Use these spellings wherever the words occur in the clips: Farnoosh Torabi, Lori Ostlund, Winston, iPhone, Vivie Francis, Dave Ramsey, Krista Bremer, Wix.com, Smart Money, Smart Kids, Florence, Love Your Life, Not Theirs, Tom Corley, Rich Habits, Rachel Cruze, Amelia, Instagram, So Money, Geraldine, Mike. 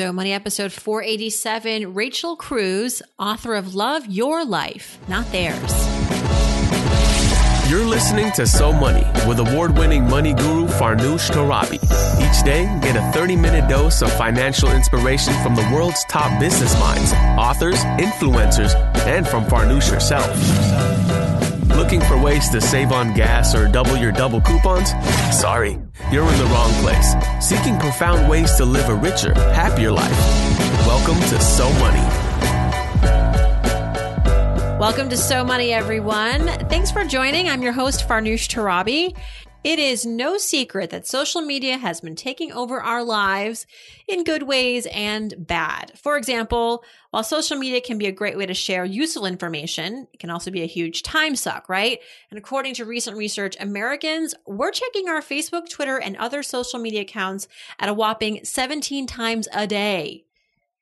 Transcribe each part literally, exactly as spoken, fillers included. So Money episode four eighty-seven, Rachel Cruze, author of Love Your Life, Not Theirs. You're listening to So Money with award-winning money guru Farnoosh Torabi. Each day, get a thirty-minute dose of financial inspiration from the world's top business minds, authors, influencers, and from Farnoosh herself. Looking for ways to save on gas or double your double coupons? Sorry, you're in the wrong place. Seeking profound ways to live a richer, happier life. Welcome to So Money. Welcome to So Money, everyone. Thanks for joining. I'm your host, Farnoosh Torabi. It is no secret that social media has been taking over our lives in good ways and bad. For example, while social media can be a great way to share useful information, it can also be a huge time suck, right? And according to recent research, Americans were checking our Facebook, Twitter, and other social media accounts at a whopping seventeen times a day.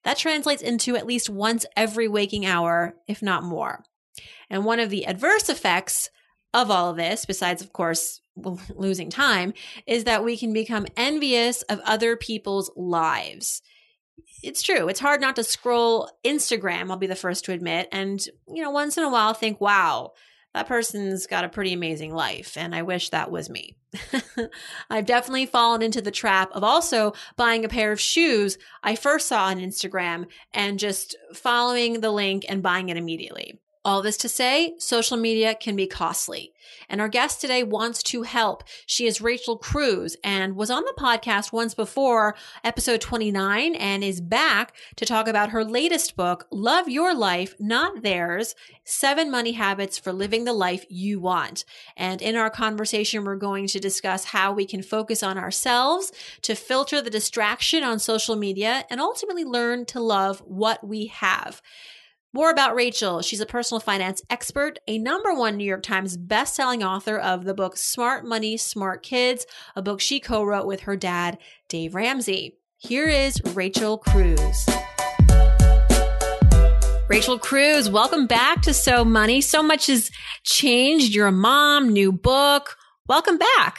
That translates into at least once every waking hour, if not more. And one of the adverse effects of all of this, besides, of course, losing time, is that we can become envious of other people's lives. It's true. It's hard not to scroll Instagram, I'll be the first to admit, and, you know, once in a while think, wow, that person's got a pretty amazing life, and I wish that was me. I've definitely fallen into the trap of also buying a pair of shoes I first saw on Instagram and just following the link and buying it immediately. All this to say, social media can be costly. And our guest today wants to help. She is Rachel Cruze and was on the podcast once before, episode twenty-nine, and is back to talk about her latest book, Love Your Life, Not Theirs, Seven Money Habits for Living the Life You Want. And in our conversation, we're going to discuss how we can focus on ourselves to filter the distraction on social media and ultimately learn to love what we have. More about Rachel. She's a personal finance expert, a number one New York Times bestselling author of the book Smart Money, Smart Kids, a book she co-wrote with her dad, Dave Ramsey. Here is Rachel Cruze. Rachel Cruze, welcome back to So Money. So much has changed. You're a mom, new book. Welcome back.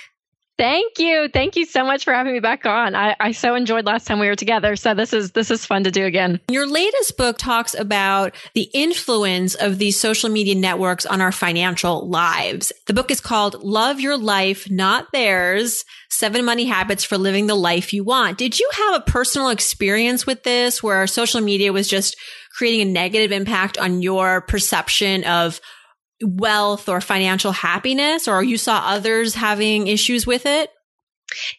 Thank you. Thank you so much for having me back on. I, I so enjoyed last time we were together. So this is this is fun to do again. Your latest book talks about the influence of these social media networks on our financial lives. The book is called Love Your Life, Not Theirs, Seven Money Habits for Living the Life You Want. Did you have a personal experience with this where social media was just creating a negative impact on your perception of wealth or financial happiness, or you saw others having issues with it?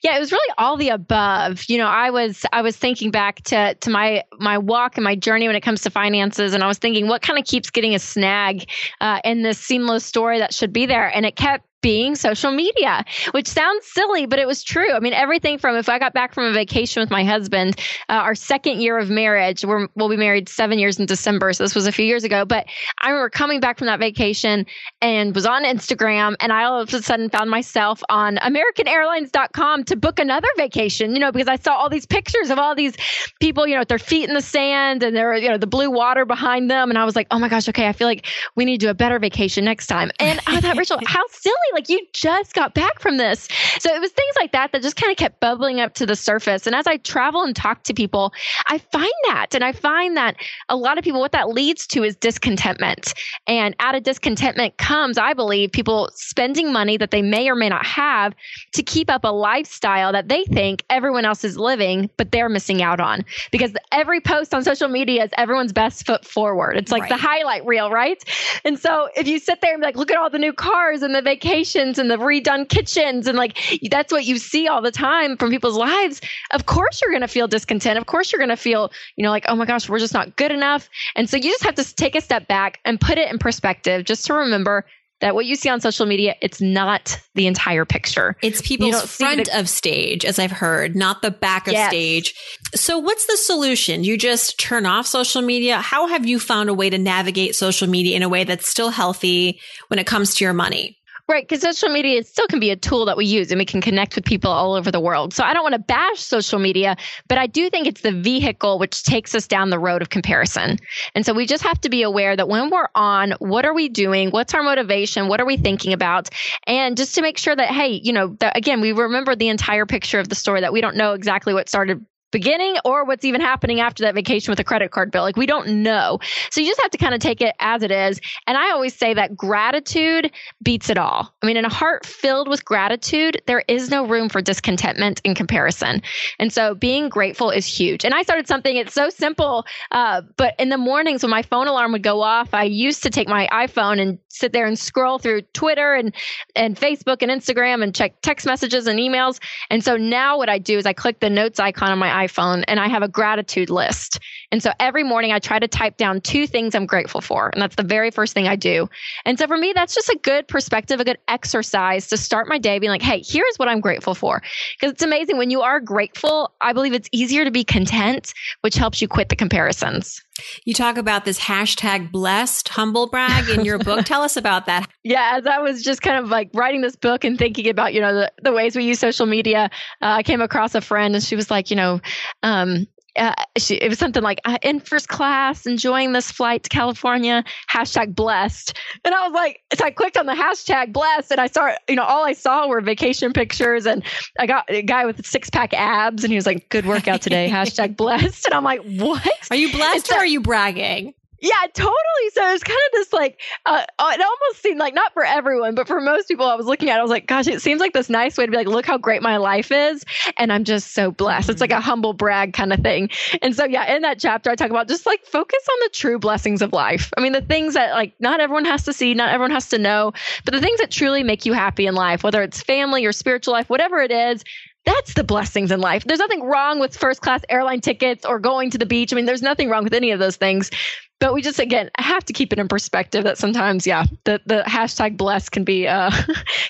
Yeah, it was really all the above. You know, I was I was thinking back to to my my walk and my journey when it comes to finances, and I was thinking, what kind of keeps getting a snag uh, in this seamless story that should be there? And it kept being social media, which sounds silly, but it was true. I mean, everything from if I got back from a vacation with my husband, uh, our second year of marriage, we're, we'll be married seven years in December. So this was a few years ago, but I remember coming back from that vacation and was on Instagram, and I all of a sudden found myself on American Airlines dot com to book another vacation, you know, because I saw all these pictures of all these people, you know, with their feet in the sand and there, you know, the blue water behind them. And I was like, oh my gosh, okay, I feel like we need to do a better vacation next time. And I thought, Rachel, how silly. Like, you just got back from this. So it was things like that that just kind of kept bubbling up to the surface. And as I travel and talk to people, I find that. And I find that a lot of people, what that leads to is discontentment. And out of discontentment comes, I believe, people spending money that they may or may not have to keep up a lifestyle that they think everyone else is living, but they're missing out on. Because every post on social media is everyone's best foot forward. It's like right. The highlight reel, right? And so if you sit there and be like, look at all the new cars and the vacation and the redone kitchens, and like, that's what you see all the time from people's lives. Of course, you're going to feel discontent. Of course, you're going to feel, you know, like, oh my gosh, we're just not good enough. And so you just have to take a step back and put it in perspective, just to remember that what you see on social media, it's not the entire picture. It's people's front the- of stage, as I've heard, not the back of yes. stage. So what's the solution? You just turn off social media? How have you found a way to navigate social media in a way that's still healthy when it comes to your money? Right, because social media still can be a tool that we use, and we can connect with people all over the world. So I don't want to bash social media, but I do think it's the vehicle which takes us down the road of comparison. And so we just have to be aware that when we're on, what are we doing? What's our motivation? What are we thinking about? And just to make sure that, hey, you know, that, again, we remember the entire picture of the story, that we don't know exactly what started beginning or what's even happening after that vacation with a credit card bill. Like, we don't know. So you just have to kind of take it as it is. And I always say that gratitude beats it all. I mean, in a heart filled with gratitude, there is no room for discontentment in comparison. And so being grateful is huge. And I started something, it's so simple, uh, but in the mornings when my phone alarm would go off, I used to take my iPhone and sit there and scroll through Twitter and, and Facebook and Instagram and check text messages and emails. And so now what I do is I click the notes icon on my iPhone and I have a gratitude list. And so every morning I try to type down two things I'm grateful for. And that's the very first thing I do. And so for me, that's just a good perspective, a good exercise to start my day being like, hey, here's what I'm grateful for. Because it's amazing when you are grateful, I believe it's easier to be content, which helps you quit the comparisons. You talk about this hashtag blessed humble brag in your book. Tell us about that. Yeah, as I was just kind of like writing this book and thinking about, you know, the, the ways we use social media, uh, I came across a friend and she was like, you know, um, Uh, she, it was something like, uh, in first class, enjoying this flight to California, hashtag blessed. And I was like, so I clicked on the hashtag blessed and I saw, you know, all I saw were vacation pictures and I got a guy with six pack abs and he was like, good workout today, hashtag blessed. And I'm like, what? Are you blessed so, or are you bragging? Yeah, totally. So it was kind of this like, uh, it almost seemed like not for everyone, but for most people I was looking at, I was like, gosh, it seems like this nice way to be like, look how great my life is. And I'm just so blessed. It's like a humble brag kind of thing. And so, yeah, in that chapter, I talk about just like focus on the true blessings of life. I mean, the things that like not everyone has to see, not everyone has to know, but the things that truly make you happy in life, whether it's family or spiritual life, whatever it is, that's the blessings in life. There's nothing wrong with first class airline tickets or going to the beach. I mean, there's nothing wrong with any of those things. But we just, again, have to keep it in perspective that sometimes, yeah, the, the hashtag blessed can be uh,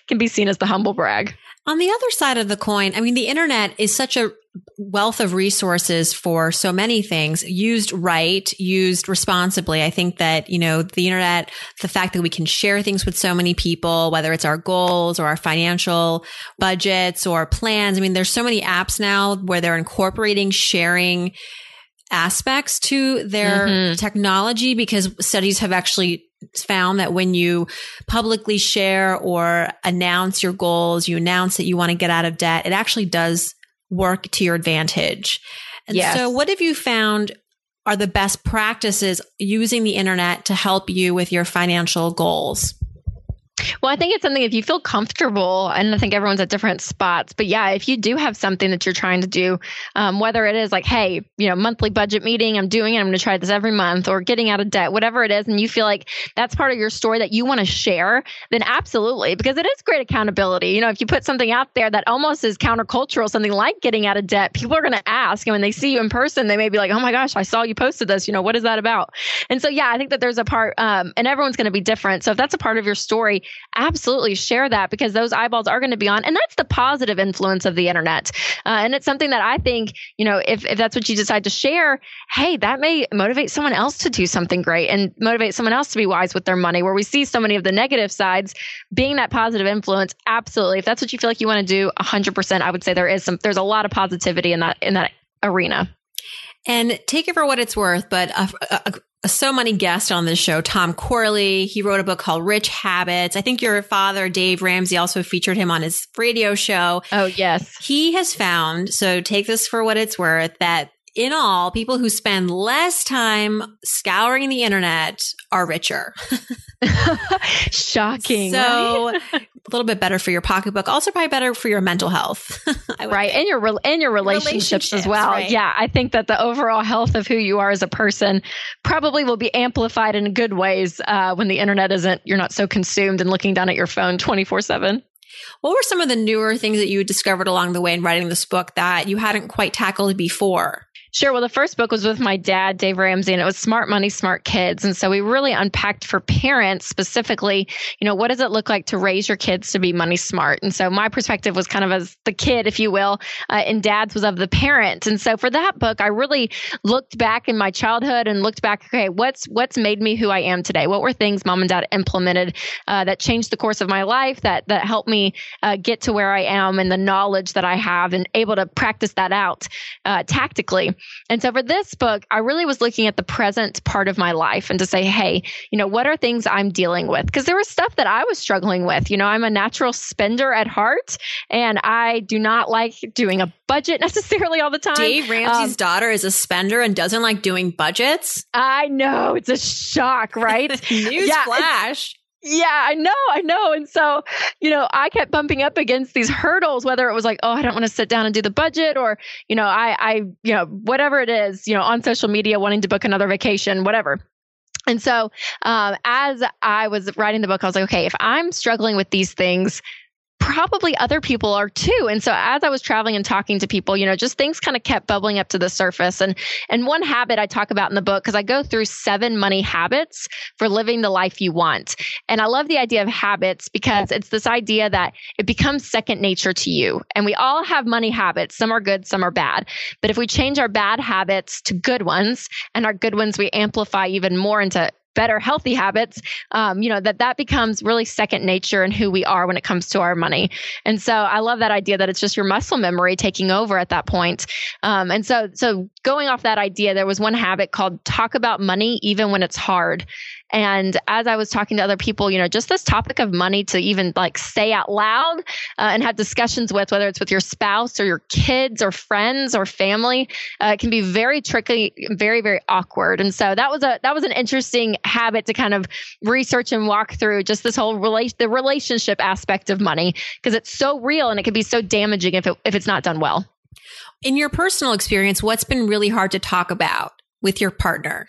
can be seen as the humble brag. On the other side of the coin, I mean, the internet is such a wealth of resources for so many things, used right, used responsibly. I think that, you know, the internet, the fact that we can share things with so many people, whether it's our goals or our financial budgets or plans. I mean, there's so many apps now where they're incorporating sharing aspects to their mm-hmm. technology, because studies have actually found that when you publicly share or announce your goals, you announce that you want to get out of debt, it actually does work to your advantage. And yes. So what have you found are the best practices using the internet to help you with your financial goals? Well, I think it's something if you feel comfortable, and I think everyone's at different spots, but yeah, if you do have something that you're trying to do, um, whether it is like, hey, you know, monthly budget meeting, I'm doing it, I'm going to try this every month, or getting out of debt, whatever it is, and you feel like that's part of your story that you want to share, then absolutely, because it is great accountability. You know, if you put something out there that almost is countercultural, something like getting out of debt, people are going to ask, and when they see you in person, they may be like, oh my gosh, I saw you posted this, you know, what is that about? And so, yeah, I think that there's a part, um, and everyone's going to be different. So if that's a part of your story, absolutely share that, because those eyeballs are going to be on. And that's the positive influence of the internet. Uh, and it's something that I think, you know, if, if that's what you decide to share, hey, that may motivate someone else to do something great and motivate someone else to be wise with their money, where we see so many of the negative sides. Being that positive influence, absolutely. If that's what you feel like you want to do, one hundred percent, I would say there is some, there's a lot of positivity in that, in that arena. And take it for what it's worth, but a, a, a so many guests on this show, Tom Corley, he wrote a book called Rich Habits. I think your father, Dave Ramsey, also featured him on his radio show. Oh, yes. He has found, so take this for what it's worth, that in all, people who spend less time scouring the internet are richer. Shocking. So right? a little bit better for your pocketbook, also probably better for your mental health. Right. And your, and your relationships, relationships as well. Right. Yeah. I think that the overall health of who you are as a person probably will be amplified in good ways uh, when the internet isn't, you're not so consumed and looking down at your phone twenty-four seven. What were some of the newer things that you discovered along the way in writing this book that you hadn't quite tackled before? Sure. Well, the first book was with my dad, Dave Ramsey, and it was Smart Money, Smart Kids. And so we really unpacked for parents specifically, you know, what does it look like to raise your kids to be money smart? And so my perspective was kind of as the kid, if you will, uh, and dad's was of the parent. And so for that book, I really looked back in my childhood and looked back, okay, what's what's made me who I am today? What were things mom and dad implemented uh, that changed the course of my life, that that helped me uh, get to where I am and the knowledge that I have and able to practice that out uh, tactically? And so for this book, I really was looking at the present part of my life and to say, hey, you know, what are things I'm dealing with? Because there was stuff that I was struggling with. You know, I'm a natural spender at heart, and I do not like doing a budget necessarily all the time. Dave Ramsey's um, daughter is a spender and doesn't like doing budgets. I know. It's a shock, right? News yeah, flash. Yeah, I know. I know. And so, you know, I kept bumping up against these hurdles, whether it was like, oh, I don't want to sit down and do the budget, or, you know, I, I, you know, whatever it is, you know, on social media, wanting to book another vacation, whatever. And so, um, as I was writing the book, I was like, okay, if I'm struggling with these things, probably other people are too. And so as I was traveling and talking to people, you know, just things kind of kept bubbling up to the surface. And and one habit I talk about in the book, because I go through seven money habits for living the life you want. And I love the idea of habits because it's this idea that it becomes second nature to you. And we all have money habits. Some are good, some are bad. But if we change our bad habits to good ones, and our good ones we amplify even more into better healthy habits, um, you know, that that becomes really second nature and who we are when it comes to our money. And so I love that idea that it's just your muscle memory taking over at that point. Um, and so, so going off that idea, there was one habit called talk about money, even when it's hard. And as I was talking to other people, you know, just this topic of money to even like say out loud uh, and have discussions with, whether it's with your spouse or your kids or friends or family, uh, it can be very tricky, very, very awkward. And so that was a, that was an interesting habit to kind of research and walk through, just this whole relation, the relationship aspect of money, because it's so real and it can be so damaging if it, if it's not done well. In your personal experience, what's been really hard to talk about with your partner?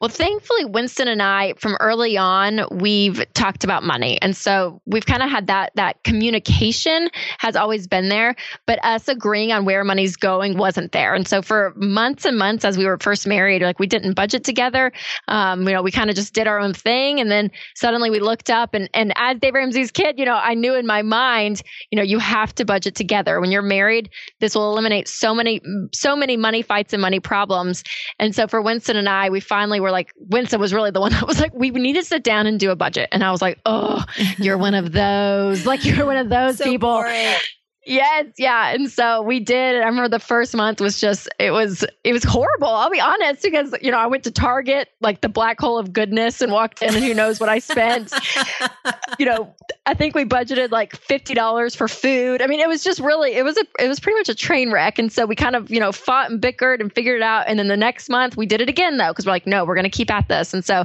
Well, thankfully, Winston and I, from early on, we've talked about money. And so we've kind of had that, that communication has always been there, but us agreeing on where money's going wasn't there. And so for months and months, as we were first married, like we didn't budget together. Um, you know, we kind of just did our own thing. And then suddenly we looked up and, and as Dave Ramsey's kid, you know, I knew in my mind, you know, you have to budget together. When you're married, this will eliminate so many, so many money fights and money problems. And so for Winston and I, we finally were like, Winston was really the one that was like, we need to sit down and do a budget. And I was like, oh, you're one of those, like you're one of those so people. Boring. Yes. Yeah. And so we did. I remember the first month was just, it was, it was horrible. I'll be honest, because, you know, I went to Target, like the black hole of goodness, and walked in and who knows what I spent. You know, I think we budgeted like fifty dollars for food. I mean, it was just really, it was a, it was pretty much a train wreck. And so we kind of, you know, fought and bickered and figured it out. And then the next month we did it again though, because we're like, no, we're going to keep at this. And so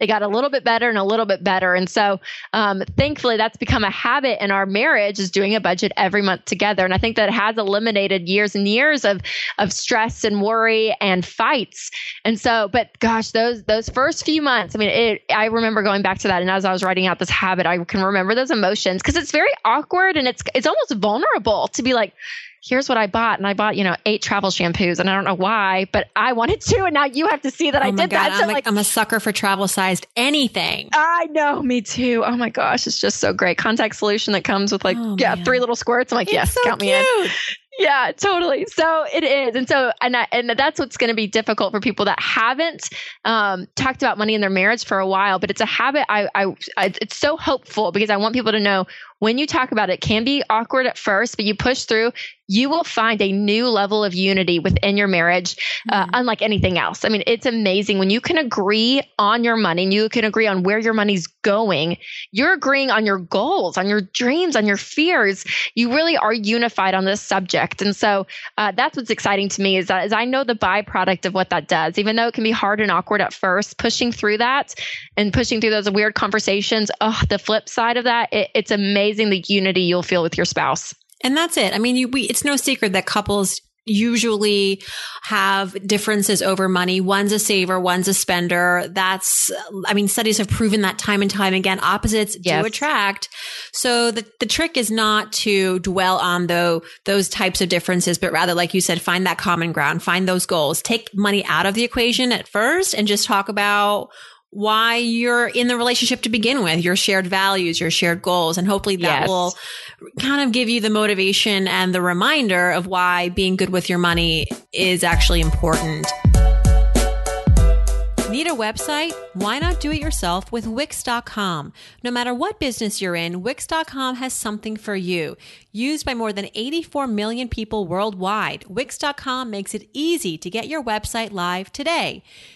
it got a little bit better and a little bit better. And so, um, thankfully that's become a habit in our marriage, is doing a budget every month together. And I think that has eliminated years and years of, of stress and worry and fights. And so, but gosh, those, those first few months, I mean, it, I remember going back to that. And as I was writing out this habit, I can remember those emotions, because it's very awkward and it's, it's almost vulnerable to be like, here's what I bought. And I bought, you know, eight travel shampoos, and I don't know why, but I wanted to. And now you have to see that oh I did God, that. I'm, so like, like, I'm a sucker for travel sized anything. I know, me too. Oh my gosh. It's just so great. Contact solution that comes with like, oh, yeah, man. three little squirts. I'm like, it's yes, so count cute. me in. Yeah, totally. So it is. And so, and, I, and that's what's going to be difficult for people that haven't um, talked about money in their marriage for a while, but it's a habit. I, I, I, it's so hopeful, because I want people to know when you talk about it, it can be awkward at first, but you push through, you will find a new level of unity within your marriage, uh, mm-hmm. unlike anything else. I mean, it's amazing when you can agree on your money and you can agree on where your money's going. You're agreeing on your goals, on your dreams, on your fears. You really are unified on this subject. And so uh, that's what's exciting to me, is that is I know the byproduct of what that does, even though it can be hard and awkward at first, pushing through that and pushing through those weird conversations. Oh, the flip side of that, it, it's amazing the unity you'll feel with your spouse. And that's it. I mean, you, we, it's no secret that couples usually have differences over money. One's a saver, one's a spender. That's, I mean, studies have proven that time and time again. Opposites yes. do attract. So the, the trick is not to dwell on though, those types of differences, but rather, like you said, find that common ground, find those goals, take money out of the equation at first, and just talk about why you're in the relationship to begin with, your shared values, your shared goals. And hopefully that yes. will kind of give you the motivation and the reminder of why being good with your money is actually important. Need a website? Why not do it yourself with Wix dot com? No matter what business you're in, Wix dot com has something for you. Used by more than eighty-four million people worldwide, Wix dot com makes it easy to get your website live today.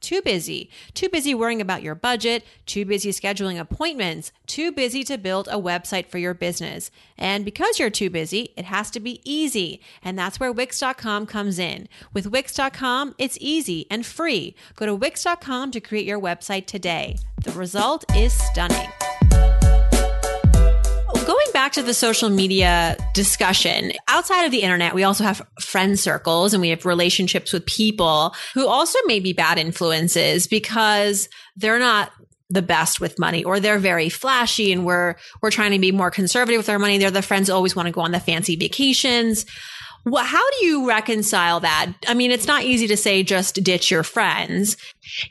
Too busy. Too busy worrying about your budget. Too busy scheduling appointments. Too busy to build a website for your business. And because you're too busy, it has to be easy. And that's where Wix dot com comes in. With Wix dot com, it's easy and free. Go to Wix dot com to create your website today. The result is stunning. Going back to the social media discussion, outside of the internet, we also have friend circles and we have relationships with people who also may be bad influences because they're not the best with money, or they're very flashy and we're, we're trying to be more conservative with our money. They're the friends who always want to go on the fancy vacations. Well, how do you reconcile that? I mean, it's not easy to say just ditch your friends.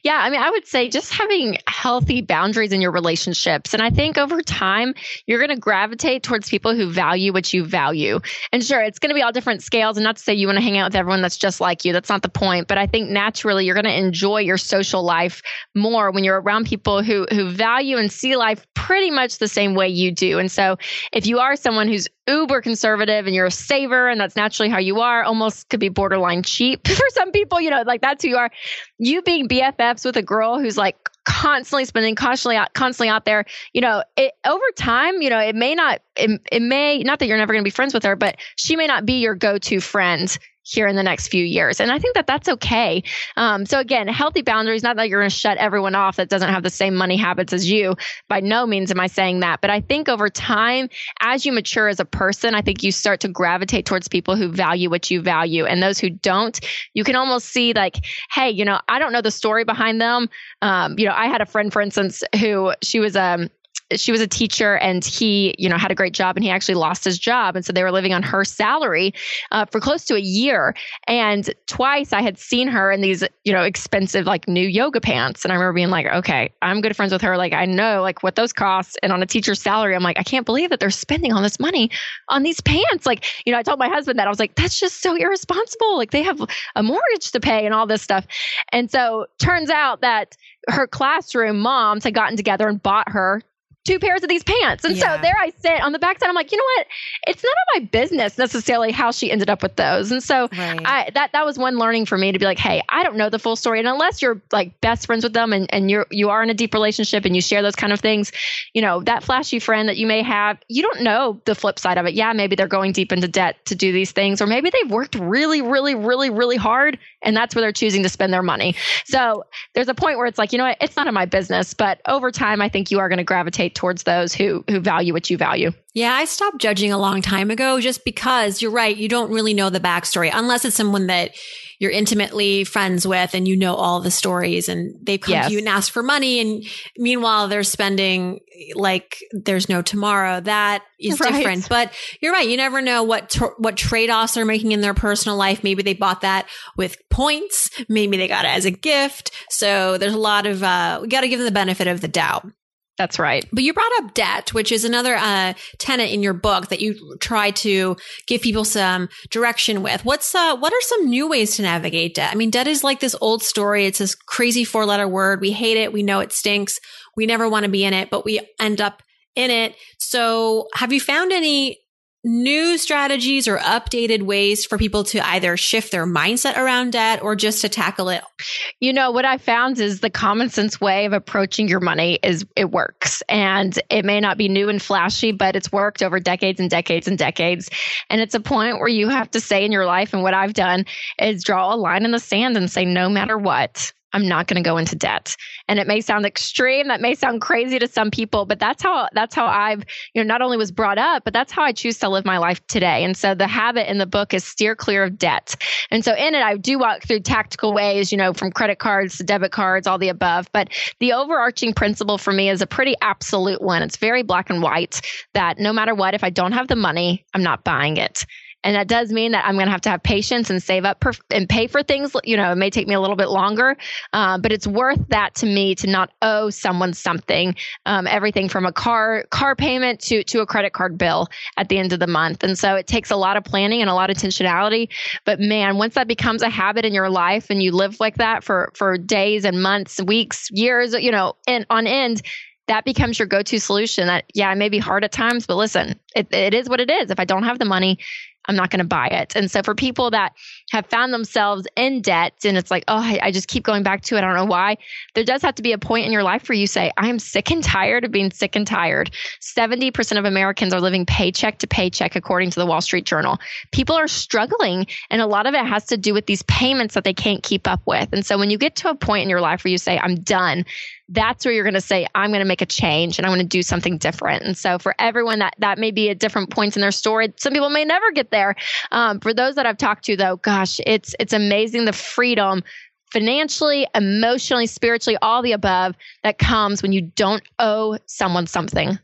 Yeah, I mean, I would say just having healthy boundaries in your relationships. And I think over time, you're going to gravitate towards people who value what you value. And sure, it's going to be all different scales. And not to say you want to hang out with everyone that's just like you. That's not the point. But I think naturally, you're going to enjoy your social life more when you're around people who who value and see life pretty much the same way you do. And so if you are someone who's uber conservative and you're a saver and that's naturally how you are, almost could be borderline cheap for some people, you know, like that's who you are. You being B F Fs with a girl who's like constantly spending, constantly out, constantly out there, you know, it, over time, you know, it may not, it, it may, not that you're never going to be friends with her, but she may not be your go-to friend here in the next few years. And I think that that's okay. Um, so again, healthy boundaries, not that you're going to shut everyone off that doesn't have the same money habits as you. By no means am I saying that. But I think over time, as you mature as a person, I think you start to gravitate towards people who value what you value. And those who don't, you can almost see like, hey, you know, I don't know the story behind them. Um, you know, I had a friend, for instance, who she was, um, she was a teacher and he, you know, had a great job and he actually lost his job. And so they were living on her salary uh, for close to a year. And twice I had seen her in these, you know, expensive like new yoga pants. And I remember being like, okay, I'm good friends with her. Like I know like what those cost. And on a teacher's salary, I'm like, I can't believe that they're spending all this money on these pants. Like, you know, I told my husband that I was like, that's just so irresponsible. Like they have a mortgage to pay and all this stuff. And so turns out that her classroom moms had gotten together and bought her two pairs of these pants. And yeah. so there I sit on the backside. I'm like, you know what? It's none of my business necessarily how she ended up with those. And so right. I, that, that was one learning for me to be like, hey, I don't know the full story. And unless you're like best friends with them and, and you're, you are in a deep relationship and you share those kind of things, you know, that flashy friend that you may have, you don't know the flip side of it. Yeah. Maybe they're going deep into debt to do these things, or maybe they've worked really, really, really, really hard. And that's where they're choosing to spend their money. So there's a point where it's like, you know what? It's none of my business, but over time, I think you are going to gravitate towards those who who value what you value. Yeah, I stopped judging a long time ago just because you're right. You don't really know the backstory unless it's someone that you're intimately friends with and you know all the stories and they've come yes. to you and asked for money. And meanwhile, they're spending like there's no tomorrow. That is right. different. But you're right. You never know what tr- what trade-offs they're making in their personal life. Maybe they bought that with points. Maybe they got it as a gift. So there's a lot of, uh, we got to give them the benefit of the doubt. That's right. But you brought up debt, which is another uh, tenet in your book that you try to give people some direction with. What's uh, what are some new ways to navigate debt? I mean, debt is like this old story. It's this crazy four-letter word. We hate it. We know it stinks. We never want to be in it, but we end up in it. So have you found any new strategies or updated ways for people to either shift their mindset around debt or just to tackle it? You know, what I found is the common sense way of approaching your money is it works. And it may not be new and flashy, but it's worked over decades and decades and decades. And it's a point where you have to say in your life, and what I've done is draw a line in the sand and say, no matter what, I'm not going to go into debt. And it may sound extreme. That may sound crazy to some people, but that's how, that's how I've, you know, not only was brought up, but that's how I choose to live my life today. And so the habit in the book is steer clear of debt. And so in it, I do walk through tactical ways, you know, from credit cards to debit cards, all the above. But the overarching principle for me is a pretty absolute one. It's very black and white that no matter what, if I don't have the money, I'm not buying it. And that does mean that I'm going to have to have patience and save up per- and pay for things. You know, it may take me a little bit longer, uh, but it's worth that to me to not owe someone something, um, everything from a car car payment to to a credit card bill at the end of the month. And so it takes a lot of planning and a lot of intentionality. But man, once that becomes a habit in your life and you live like that for for days and months, weeks, years, you know, and on end, that becomes your go-to solution. That, yeah, it may be hard at times, but listen, it, it is what it is. If I don't have the money, I'm not going to buy it. And so for people that have found themselves in debt and it's like, oh, I, I just keep going back to it. I don't know why. There does have to be a point in your life where you say, I am sick and tired of being sick and tired. seventy percent of Americans are living paycheck to paycheck, according to the Wall Street Journal. People are struggling. And a lot of it has to do with these payments that they can't keep up with. And so when you get to a point in your life where you say, I'm done, that's where you're going to say, I'm going to make a change and I'm going to do something different. And so for everyone, that, that may be at different points in their story. Some people may never get there. Um, for those that I've talked to though, gosh, it's, it's amazing the freedom financially, emotionally, spiritually, all the above that comes when you don't owe someone something.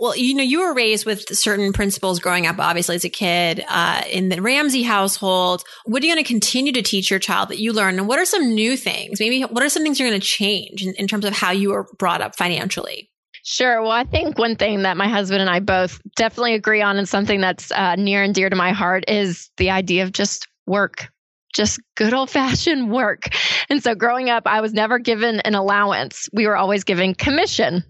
Well, you know, you were raised with certain principles growing up, obviously as a kid, uh, in the Ramsey household. What are you going to continue to teach your child that you learned? And what are some new things? Maybe what are some things you're going to change in, in terms of how you were brought up financially? Sure. Well, I think one thing that my husband and I both definitely agree on and something that's uh, near and dear to my heart is the idea of just work. Just good old fashioned work. And so growing up, I was never given an allowance. We were always given commission.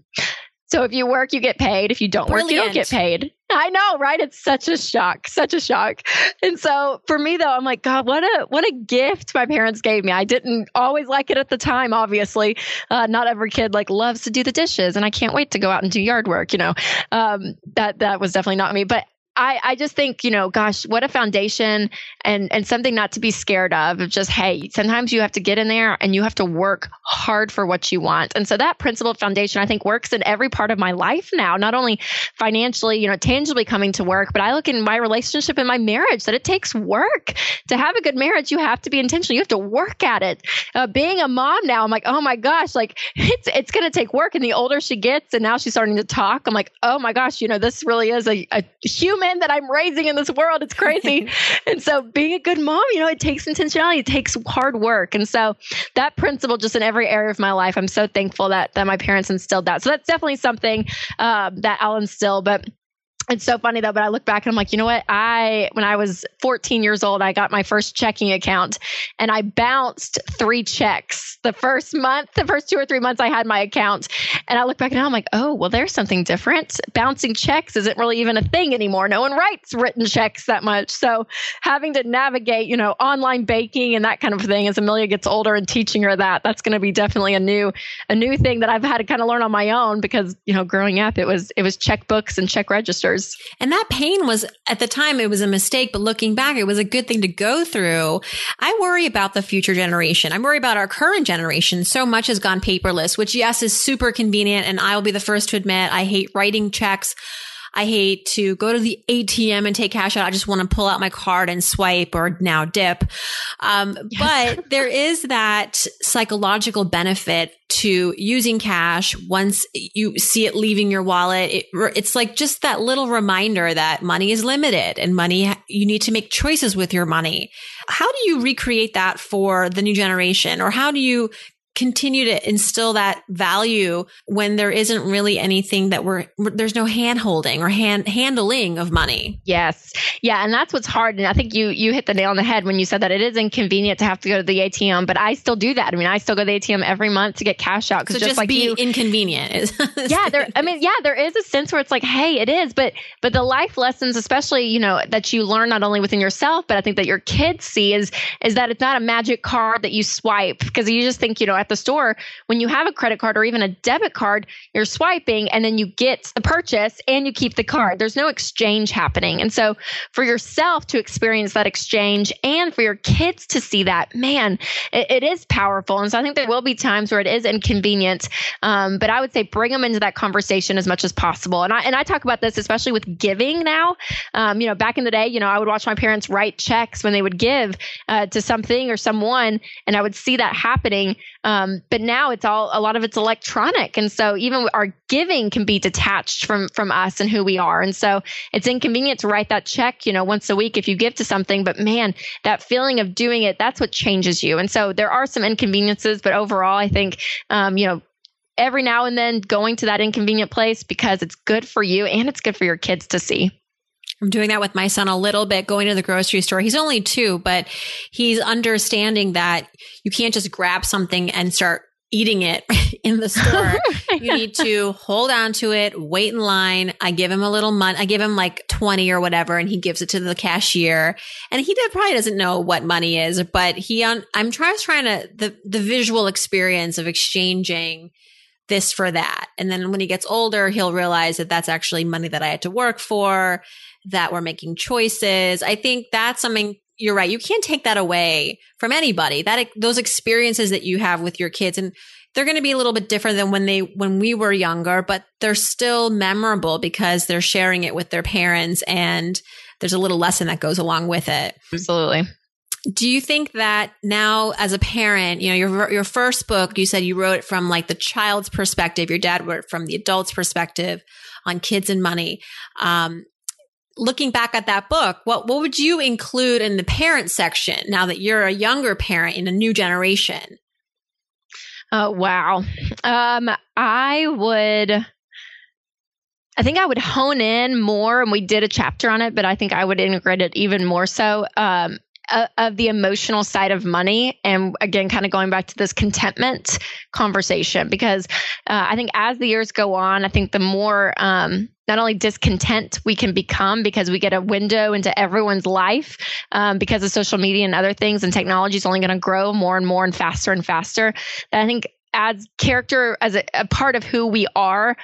So if you work, you get paid. If you don't Brilliant. Work, you don't get paid. I know, right? It's such a shock, such a shock. And so for me though, I'm like, God, what a, what a gift my parents gave me. I didn't always like it at the time, obviously. Uh, not every kid like loves to do the dishes and I can't wait to go out and do yard work, you know, um, that, that was definitely not me, but I, I just think, you know, gosh, what a foundation and, and something not to be scared of, of just, hey, sometimes you have to get in there and you have to work hard for what you want. And so that principle foundation, I think, works in every part of my life now, not only financially, you know, tangibly coming to work, but I look in my relationship and my marriage that it takes work. To have a good marriage, you have to be intentional. You have to work at it. Uh, being a mom now, I'm like, oh my gosh, like it's, it's going to take work. And the older she gets and now she's starting to talk, I'm like, oh my gosh, you know, this really is a, a human that I'm raising in this world. It's crazy. And so being a good mom, you know, it takes intentionality, it takes hard work. And so that principle just in every area of my life, I'm so thankful that, that my parents instilled that. So that's definitely something uh, that I'll instill, but it's so funny though, but I look back and I'm like, you know what? I, when I was fourteen years old, I got my first checking account and I bounced three checks. The first month, the first two or three months I had my account and I look back now, I'm like, oh, well, there's something different. Bouncing checks isn't really even a thing anymore. No one writes written checks that much. So having to navigate, you know, online banking and that kind of thing as Amelia gets older and teaching her that, that's going to be definitely a new, a new thing that I've had to kind of learn on my own because, you know, growing up, it was, it was checkbooks and check registers. And that pain was, at the time, it was a mistake, but looking back, it was a good thing to go through. I worry about the future generation. I worry about our current generation. So much has gone paperless, which yes, is super convenient. And I will be the first to admit, I hate writing checks. I hate to go to the A T M and take cash out. I just want to pull out my card and swipe or now dip. Um, yes. But there is that psychological benefit to using cash. Once you see it leaving your wallet, it, it's like just that little reminder that money is limited and money, you need to make choices with your money. How do you recreate that for the new generation? Or how do you continue to instill that value when there isn't really anything that we're, there's no hand holding or hand handling of money? Yes. Yeah. And that's what's hard. And I think you, you hit the nail on the head when you said that it is inconvenient to have to go to the A T M, but I still do that. I mean, I still go to the A T M every month to get cash out. Cause so just, just like be you, inconvenient. Is, is yeah. There, I mean, yeah, there is a sense where it's like, hey, it is, but, but the life lessons, especially, you know, that you learn not only within yourself, but I think that your kids see is, is that it's not a magic card that you swipe. Cause you just think, you know, I at the store, when you have a credit card or even a debit card, you're swiping and then you get a purchase and you keep the card. There's no exchange happening. And so for yourself to experience that exchange and for your kids to see that, man, it, it is powerful. And so I think there will be times where it is inconvenient. Um, but I would say bring them into that conversation as much as possible. And I, and I talk about this, especially with giving now. Um, you know, back in the day, you know, I would watch my parents write checks when they would give uh, to something or someone, and I would see that happening. Um, but now it's all, a lot of it's electronic. And so even our giving can be detached from, from us and who we are. And so it's inconvenient to write that check, you know, once a week if you give to something, but man, that feeling of doing it, that's what changes you. And so there are some inconveniences, but overall, I think, um, you know, every now and then going to that inconvenient place because it's good for you and it's good for your kids to see. I'm doing that with my son a little bit, going to the grocery store. He's only two, but he's understanding that you can't just grab something and start eating it in the store. You need to hold on to it, wait in line. I give him a little money. I give him like twenty or whatever, and he gives it to the cashier. And he did, probably doesn't know what money is, but he, on, I'm trying, trying to, the, the visual experience of exchanging this for that. And then when he gets older, he'll realize that that's actually money that I had to work for, that we're making choices. I think that's something, you're right. You can't take that away from anybody. That those experiences that you have with your kids, and they're going to be a little bit different than when they when we were younger, but they're still memorable because they're sharing it with their parents, and there's a little lesson that goes along with it. Absolutely. Do you think that now as a parent, you know, your your first book, you said you wrote it from like the child's perspective, your dad wrote it from the adult's perspective on kids and money. Um, Looking back at that book, what what would you include in the parent section now that you're a younger parent in a new generation? Oh, wow. Um, I would... I think I would hone in more, and we did a chapter on it, but I think I would integrate it even more so, um, of the emotional side of money. And again, kind of going back to this contentment conversation, because uh, I think as the years go on, I think the more um, not only discontent we can become because we get a window into everyone's life um, because of social media and other things, and technology is only going to grow more and more and faster and faster. And I think adds character as a, a part of who we are.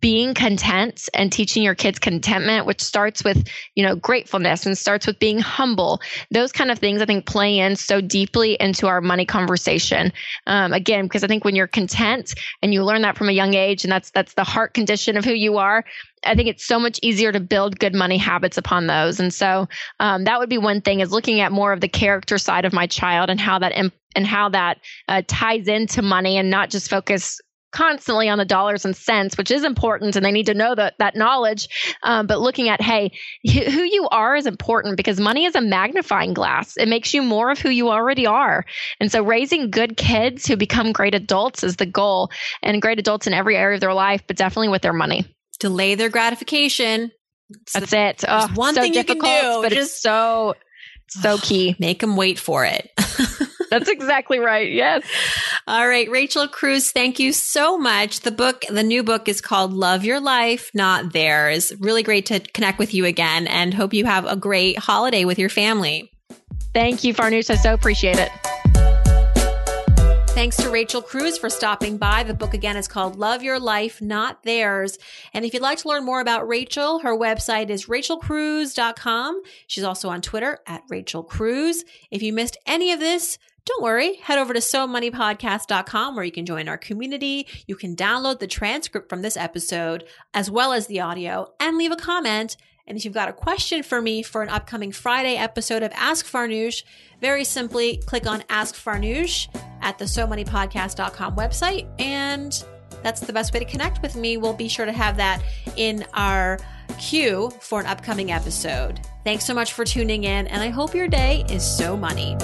Being content and teaching your kids contentment, which starts with, you know, gratefulness and starts with being humble. Those kind of things I think play in so deeply into our money conversation. Um, again, because I think when you're content and you learn that from a young age, and that's, that's the heart condition of who you are, I think it's so much easier to build good money habits upon those. And so um, that would be one thing, is looking at more of the character side of my child and how that, imp- and how that uh, ties into money, and not just focus constantly on the dollars and cents, which is important, and they need to know that that knowledge. Um, but looking at, hey, who you are is important, because money is a magnifying glass. It makes you more of who you already are. And so raising good kids who become great adults is the goal, and great adults in every area of their life, but definitely with their money. Delay their gratification. That's the, it. Oh, one so thing difficult, you can do, but just, it's so, so key. Make them wait for it. That's exactly right. Yes. All right, Rachel Cruze, thank you so much. The book, the new book, is called Love Your Life, Not Theirs. Really great to connect with you again, and hope you have a great holiday with your family. Thank you, Farnoosh. I so appreciate it. Thanks to Rachel Cruze for stopping by. The book again is called Love Your Life, Not Theirs. And if you'd like to learn more about Rachel, her website is rachel cruze dot com. She's also on Twitter at Rachel Cruze. If you missed any of this, don't worry, head over to so money podcast dot com where you can join our community. You can download the transcript from this episode as well as the audio, and leave a comment. And if you've got a question for me for an upcoming Friday episode of Ask Farnoosh, very simply click on Ask Farnoosh at the so money podcast dot com website, and that's the best way to connect with me. We'll be sure to have that in our queue for an upcoming episode. Thanks so much for tuning in, and I hope your day is so money.